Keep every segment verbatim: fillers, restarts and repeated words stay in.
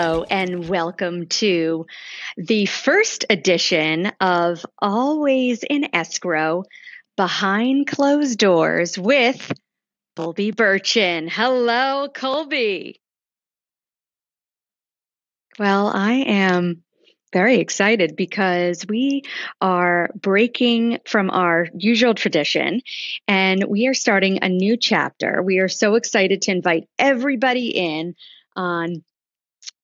Hello and welcome to the first edition of Always in Escrow, Behind Closed Doors with Colby Burchin. Hello, Colby. Well, I am very excited because we are breaking from our usual tradition and we are starting a new chapter. We are so excited to invite everybody in on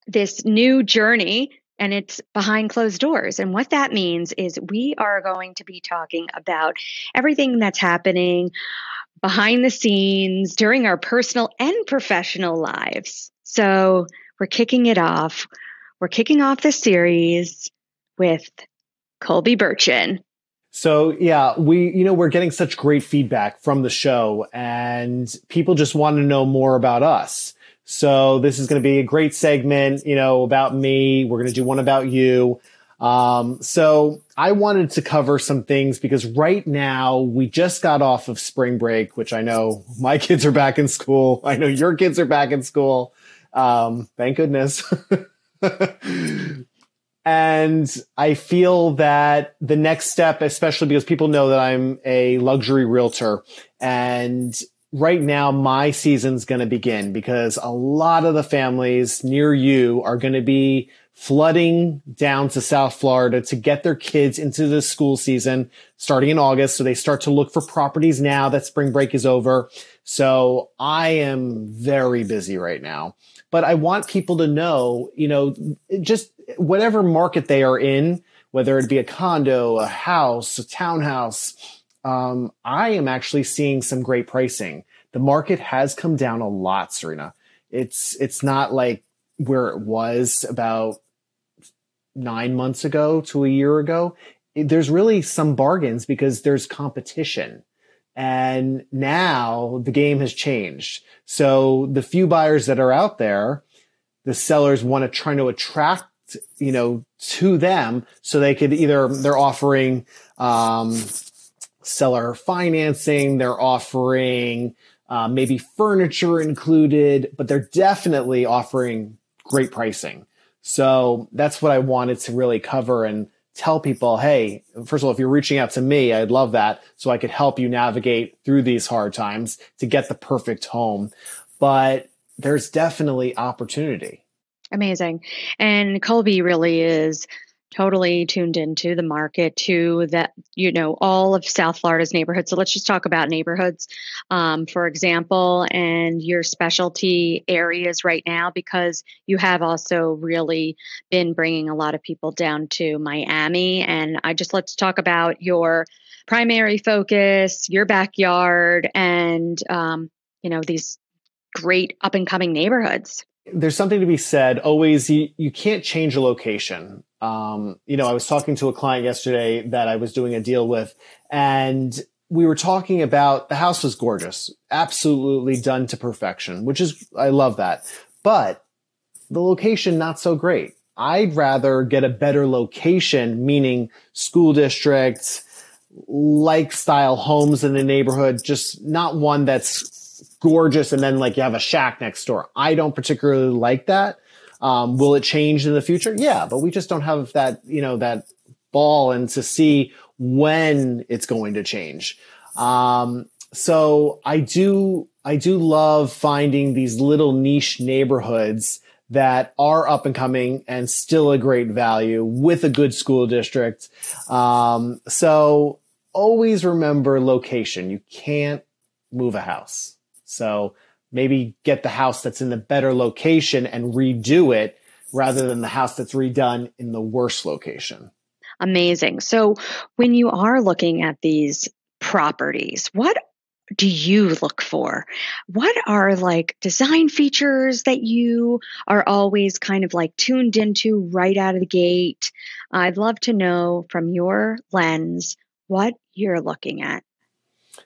this new journey, and it's behind closed doors. And what that means is we are going to be talking about everything that's happening behind the scenes during our personal and professional lives. So we're kicking it off. We're kicking off this series with Colby Burchin. So yeah, we, you know, we're getting such great feedback from the show and people just want to know more about us. So this is going to be a great segment, you know, about me. We're going to do one about you. Um, so I wanted to cover some things because right now we just got off of spring break, which I know my kids are back in school. I know your kids are back in school. Um, thank goodness. And I feel that the next step, especially because people know that I'm a luxury realtor, and right now, my season's going to begin because a lot of the families near you are going to be flooding down to South Florida to get their kids into the school season starting in August. So they start to look for properties now that spring break is over. So I am very busy right now, but I want people to know, you know, just whatever market they are in, whether it be a condo, a house, a townhouse, Um, I am actually seeing some great pricing. The market has come down a lot, Sarina. It's it's not like where it was about nine months ago to a year ago. It, there's really some bargains because there's competition. And now the game has changed. So the few buyers that are out there, the sellers want to try to attract, you know, to them so they could either, they're offering um seller financing, they're offering uh, maybe furniture included, but they're definitely offering great pricing. So that's what I wanted to really cover and tell people, hey, first of all, if you're reaching out to me, I'd love that. So I could help you navigate through these hard times to get the perfect home. But there's definitely opportunity. Amazing. And Colby really is totally tuned into the market, to that, you know, all of South Florida's neighborhoods. So let's just talk about neighborhoods, um, for example, and your specialty areas right now, because you have also really been bringing a lot of people down to Miami. And I just, let's talk about your primary focus, your backyard, and, um, you know, these great up and coming neighborhoods. There's something to be said. Always, you, you can't change a location. Um, you know, I was talking to a client yesterday that I was doing a deal with, and we were talking about the house was gorgeous, absolutely done to perfection, which is, I love that. But the location, not so great. I'd rather get a better location, meaning school districts, lifestyle homes in the neighborhood, just not one that's gorgeous and then like you have a shack next door. I don't particularly like that. Um, will it change in the future? Yeah, but we just don't have that, you know, that ball and to see when it's going to change. Um, so I do, I do love finding these little niche neighborhoods that are up and coming and still a great value with a good school district. Um, so always remember location. You can't move a house. So maybe get the house that's in the better location and redo it rather than the house that's redone in the worst location. Amazing. So when you are looking at these properties, what do you look for? What are like design features that you are always kind of like tuned into right out of the gate? I'd love to know from your lens what you're looking at.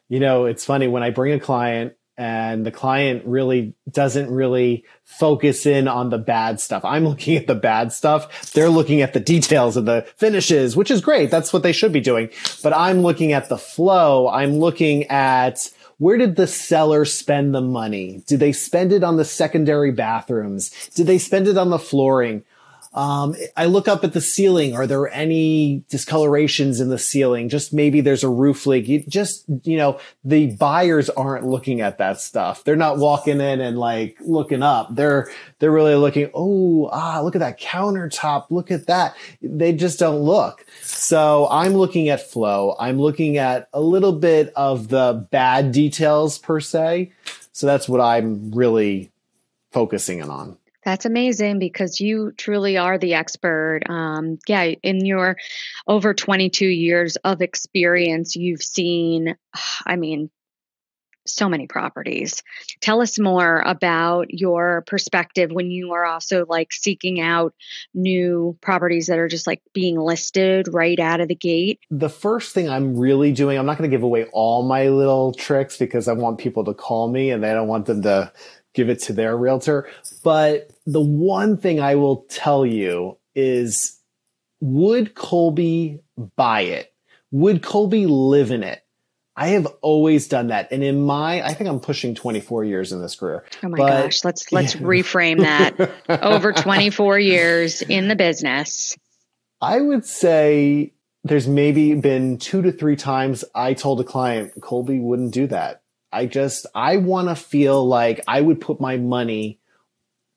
You know, it's funny when I bring a client, and the client really doesn't really focus in on the bad stuff. I'm looking at the bad stuff. They're looking at the details of the finishes, which is great. That's what they should be doing. But I'm looking at the flow. I'm looking at Where did the seller spend the money? Did they spend it on the secondary bathrooms? Did they spend it on the flooring? Um, I look up at the ceiling. Are there any discolorations in the ceiling? Just maybe there's a roof leak. You just, you know, the buyers aren't looking at that stuff. They're not walking in and like looking up. They're, they're really looking. Oh, ah, look at that countertop. Look at that. They just don't look. So I'm looking at flow. I'm looking at a little bit of the bad details per se. So that's what I'm really focusing in on. That's amazing because you truly are the expert. Um, yeah, in your over twenty-two years of experience, you've seen, I mean, so many properties. Tell us more about your perspective when you are also like seeking out new properties that are just like being listed right out of the gate. The first thing I'm really doing, I'm not going to give away all my little tricks because I want people to call me and I don't want them to give it to their realtor. But the one thing I will tell you is, would Colby buy it? Would Colby live in it? I have always done that. And in my, I think I'm pushing twenty-four years in this career. Oh my but, gosh. Let's, let's yeah. reframe that. Over twenty-four years in the business. I would say there's maybe been two to three times I told a client, Colby wouldn't do that. I just, I want to feel like I would put my money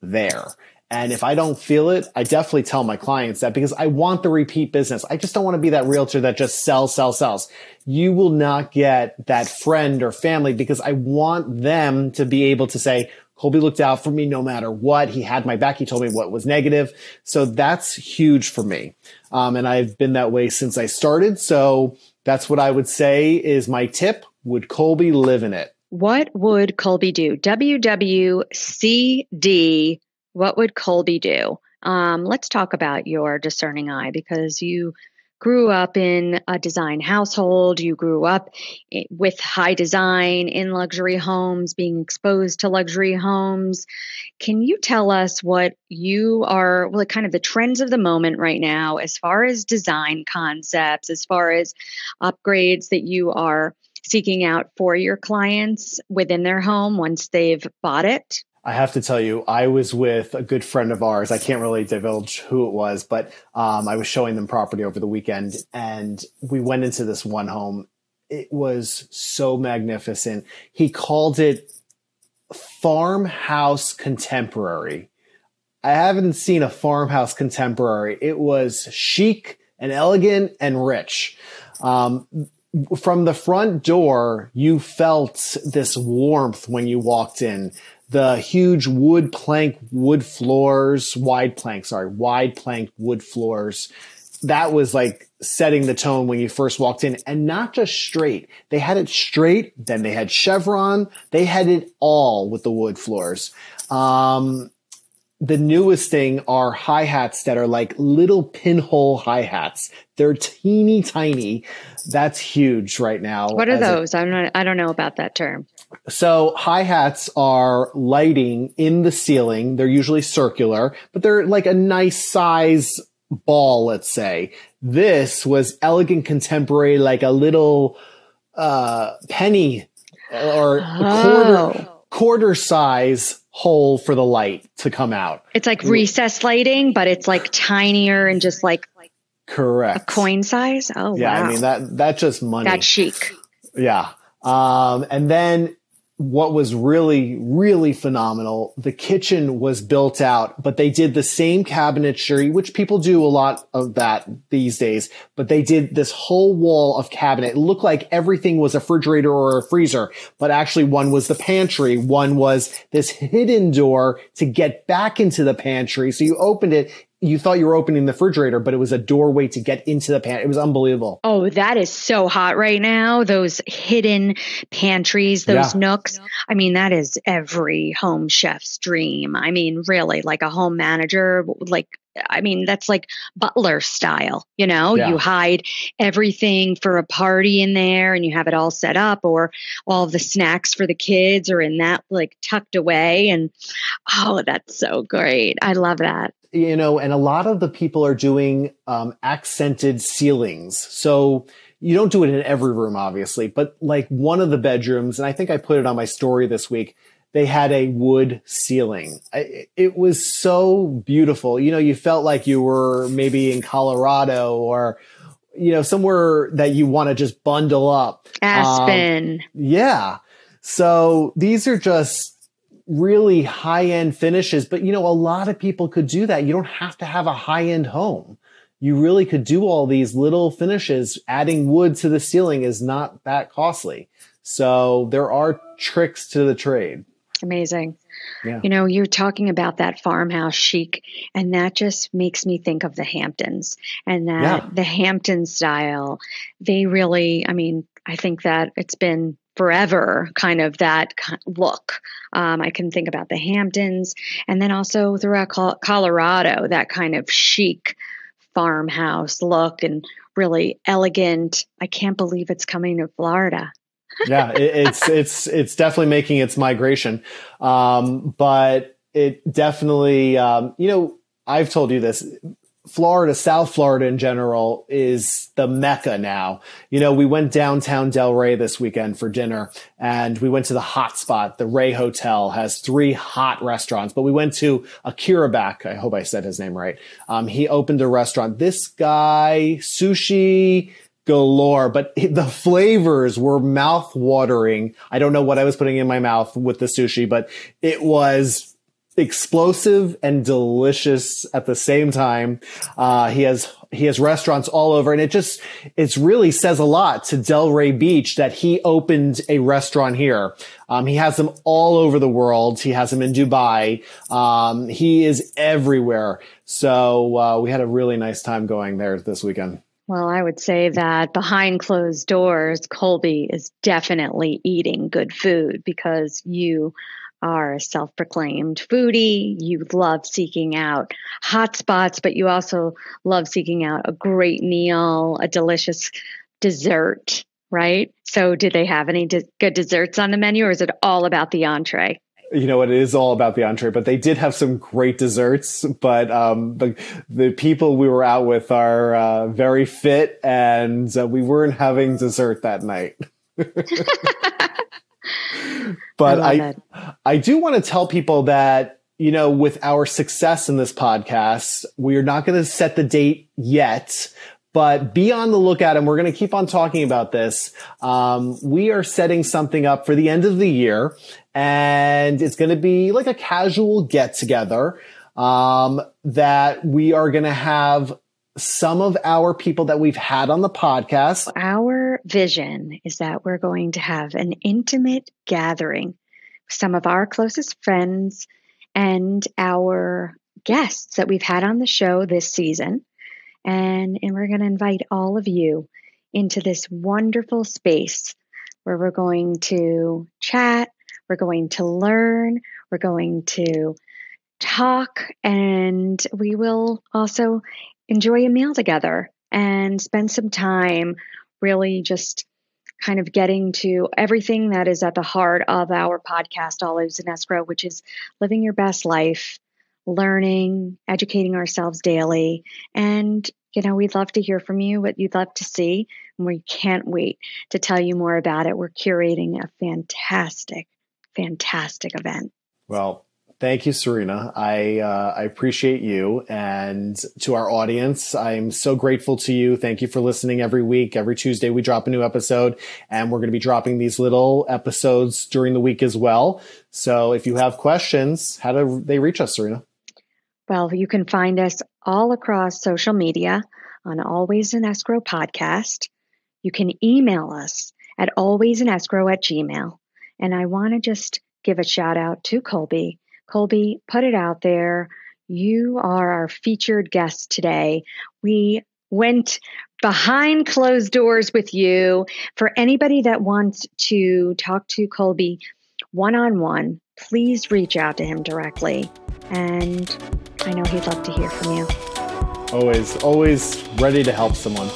there. And if I don't feel it, I definitely tell my clients that because I want the repeat business. I just don't want to be that realtor that just sells, sells, sells. You will not get that friend or family because I want them to be able to say, Colby looked out for me no matter what. He had my back. He told me what was negative. So that's huge for me. Um, and I've been that way since I started. So that's what I would say is my tip. Would Colby live in it? What would Colby do? W W C D, what would Colby do? Um, let's talk about your discerning eye because you grew up in a design household. You grew up with high design in luxury homes, being exposed to luxury homes. Can you tell us what you are, well, kind of the trends of the moment right now as far as design concepts, as far as upgrades that you are seeking out for your clients within their home once they've bought it? I have to tell you, I was with a good friend of ours. I can't really divulge who it was, but um, I was showing them property over the weekend and we went into this one home. It was so magnificent. He called it Farmhouse Contemporary. I haven't seen a farmhouse contemporary. It was chic and elegant and rich. Um, From the front door, you felt this warmth when you walked in. The huge wood plank, wood floors, wide plank, sorry, wide plank, wood floors. That was like setting the tone when you first walked in. And not just straight. They had it straight. Then they had chevron. They had it all with the wood floors. Um, the newest thing are hi-hats that are like little pinhole hi-hats. They're teeny tiny. That's huge right now. What are those? A, I'm not, I don't know about that term. So hi-hats are lighting in the ceiling. They're usually circular, but they're like a nice size ball, let's say. This was elegant contemporary, like a little uh penny or oh. quarter quarter size hole for the light to come out. It's like recessed lighting, but it's like tinier and just like Correct. A coin size? Oh, yeah, wow. Yeah, I mean, that that's just money. That's chic. Yeah. Um, and then what was really, really phenomenal, the kitchen was built out, but they did the same cabinetry, which people do a lot of that these days, but they did this whole wall of cabinet. It looked like everything was a refrigerator or a freezer, but actually one was the pantry. One was this hidden door to get back into the pantry. So you opened it. You thought you were opening the refrigerator, but it was a doorway to get into the pantry. It was unbelievable. Oh, that is so hot right now. Those hidden pantries, those yeah. nooks. I mean, that is every home chef's dream. I mean, really, like a home manager, like, I mean, that's like butler style, you know, yeah. You hide everything for a party in there and you have it all set up, or all the snacks for the kids are in that like tucked away. And oh, that's so great. I love that. You know, and a lot of the people are doing um, accented ceilings. So you don't do it in every room, obviously, but like one of the bedrooms, and I think I put it on my story this week, they had a wood ceiling. I, it was so beautiful. You know, you felt like you were maybe in Colorado or, you know, somewhere that you want to just bundle up. Aspen. Um, yeah. So these are just really high-end finishes, but you know, a lot of people could do that. You don't have to have a high-end home. You really could do all these little finishes. Adding wood to the ceiling is not that costly. So there are tricks to the trade. Amazing. Yeah. You know, you're talking about that farmhouse chic, and that just makes me think of the Hamptons and that yeah. the Hampton style. They really, I mean, I think that it's been forever kind of that look. Um, I can think about the Hamptons and then also throughout Colorado, that kind of chic farmhouse look and really elegant. I can't believe it's coming to Florida. yeah, it, it's it's it's definitely making its migration, um, but it definitely um, you know, I've told you this. Florida, South Florida in general is the mecca now. You know, we went downtown Delray this weekend for dinner and we went to the hot spot. The Ray Hotel has three hot restaurants, but we went to Akira Back. I hope I said his name right. Um, he opened a restaurant. This guy, sushi galore, but the flavors were mouth watering. I don't know what I was putting in my mouth with the sushi, but it was explosive and delicious at the same time. Uh, he has, he has restaurants all over, and it just, it's really says a lot to Delray Beach that he opened a restaurant here. Um, he has them all over the world. He has them in Dubai. Um, he is everywhere. So, uh, we had a really nice time going there this weekend. Well, I would say that behind closed doors, Colby is definitely eating good food because you are a self-proclaimed foodie. You love seeking out hot spots, but you also love seeking out a great meal, a delicious dessert, right? So do they have any de- good desserts on the menu, or is it all about the entree? You know, it is all about the entree, but they did have some great desserts. But um, the, the people we were out with are uh, very fit, and uh, we weren't having dessert that night. But I, I, I do want to tell people that, you know, with our success in this podcast, we are not going to set the date yet, but be on the lookout. And we're going to keep on talking about this. Um, we are setting something up for the end of the year, and it's going to be like a casual get together, um, that we are going to have some of our people that we've had on the podcast. Our vision is that we're going to have an intimate gathering with some of our closest friends and our guests that we've had on the show this season. And, and we're going to invite all of you into this wonderful space where we're going to chat, we're going to learn, we're going to talk, and we will also enjoy a meal together and spend some time really just kind of getting to everything that is at the heart of our podcast, Always in Escrow, which is living your best life, learning, educating ourselves daily. And, you know, we'd love to hear from you, what you'd love to see, and we can't wait to tell you more about it. We're curating a fantastic, fantastic event. Well, thank you, Sarina. I uh, I appreciate you. And to our audience, I'm so grateful to you. Thank you for listening every week. Every Tuesday, we drop a new episode, and we're going to be dropping these little episodes during the week as well. So if you have questions, how do they reach us, Sarina? Well, you can find us all across social media on Always in Escrow Podcast. You can email us at alwaysinescrow at gmail. And I want to just give a shout out to Colby. Colby, put it out there. You are our featured guest today. We went behind closed doors with you. For anybody that wants to talk to Colby one-on-one, please reach out to him directly. And I know he'd love to hear from you. Always, always ready to help someone.